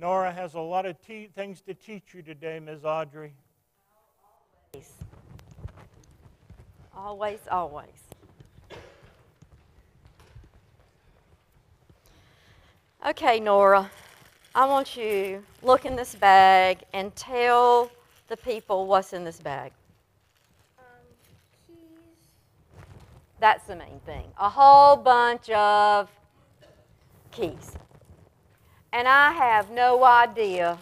Nora has a lot of things to teach you today, Ms. Audrey. Always. Always, always. Okay, Nora, I want you to look in this bag and tell the people what's in this bag. Keys. That's the main thing. A whole bunch of keys. And I have no idea,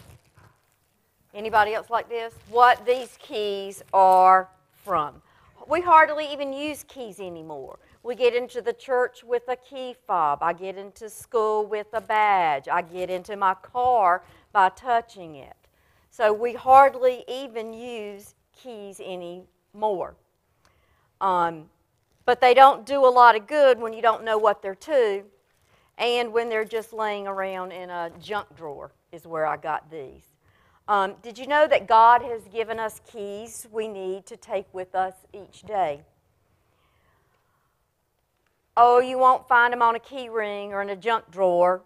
anybody else like this, what these keys are from. We hardly even use keys anymore. We get into the church with a key fob. I get into school with a badge. I get into my car by touching it. So we hardly even use keys anymore. But they don't do a lot of good when you don't know what they're to, and when they're just laying around in a junk drawer is where I got these. Did you know that God has given us keys we need to take with us each day? Oh, you won't find them on a key ring or in a junk drawer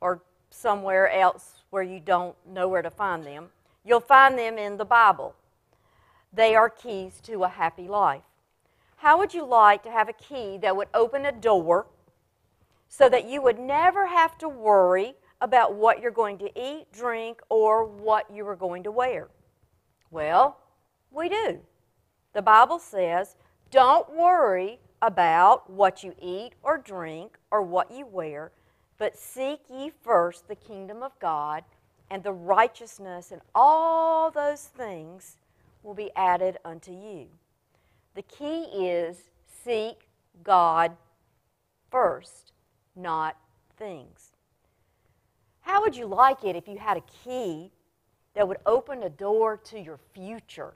or somewhere else where you don't know where to find them. You'll find them in the Bible. They are keys to a happy life. How would you like to have a key that would open a door so that you would never have to worry about what you're going to eat, drink, or what you are going to wear? Well, we do. The Bible says, don't worry about what you eat or drink or what you wear, but seek ye first the kingdom of God and the righteousness, and all those things will be added unto you. The key is seek God first, not things. How would you like it if you had a key that would open a door to your future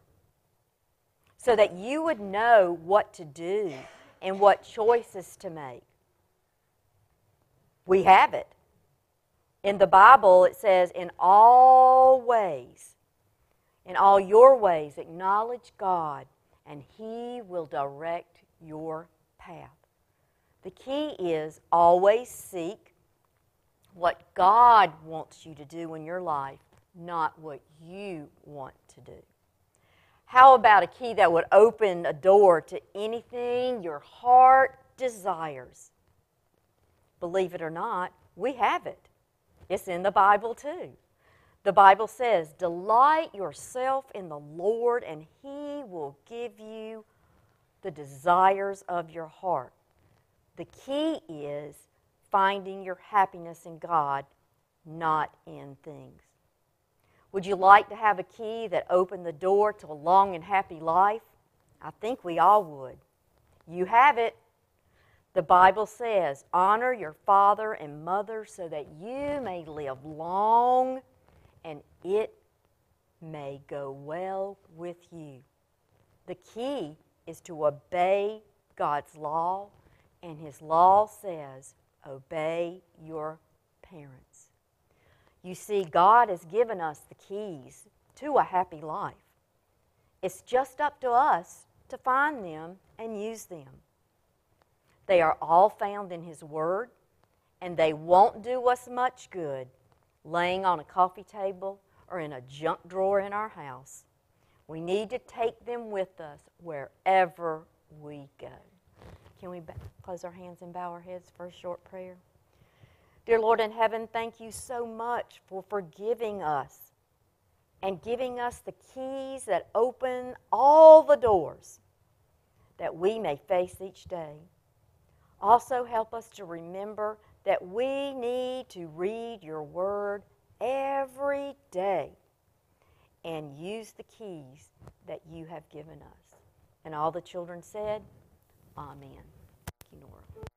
so that you would know what to do and what choices to make? We have it. In the Bible, it says, in all ways, in all your ways, acknowledge God, and He will direct your path. The key is always seek what God wants you to do in your life, not what you want to do. How about a key that would open a door to anything your heart desires? Believe it or not, we have it. It's in the Bible too. The Bible says, delight yourself in the Lord, and He will give you the desires of your heart. The key is finding your happiness in God, not in things. Would you like to have a key that opened the door to a long and happy life? I think we all would. You have it. The Bible says, honor your father and mother so that you may live long and it may go well with you. The key is to obey God's law, and His law says, obey your parents. You see, God has given us the keys to a happy life. It's just up to us to find them and use them. They are all found in His Word, and they won't do us much good laying on a coffee table or in a junk drawer in our house. We need to take them with us wherever we go. Can we close our hands and bow our heads for a short prayer? Dear Lord in heaven, thank you so much for forgiving us and giving us the keys that open all the doors that we may face each day. Also help us to remember that we need to read your word every day and use the keys that you have given us. And all the children said, Amen. Thank you, Nora.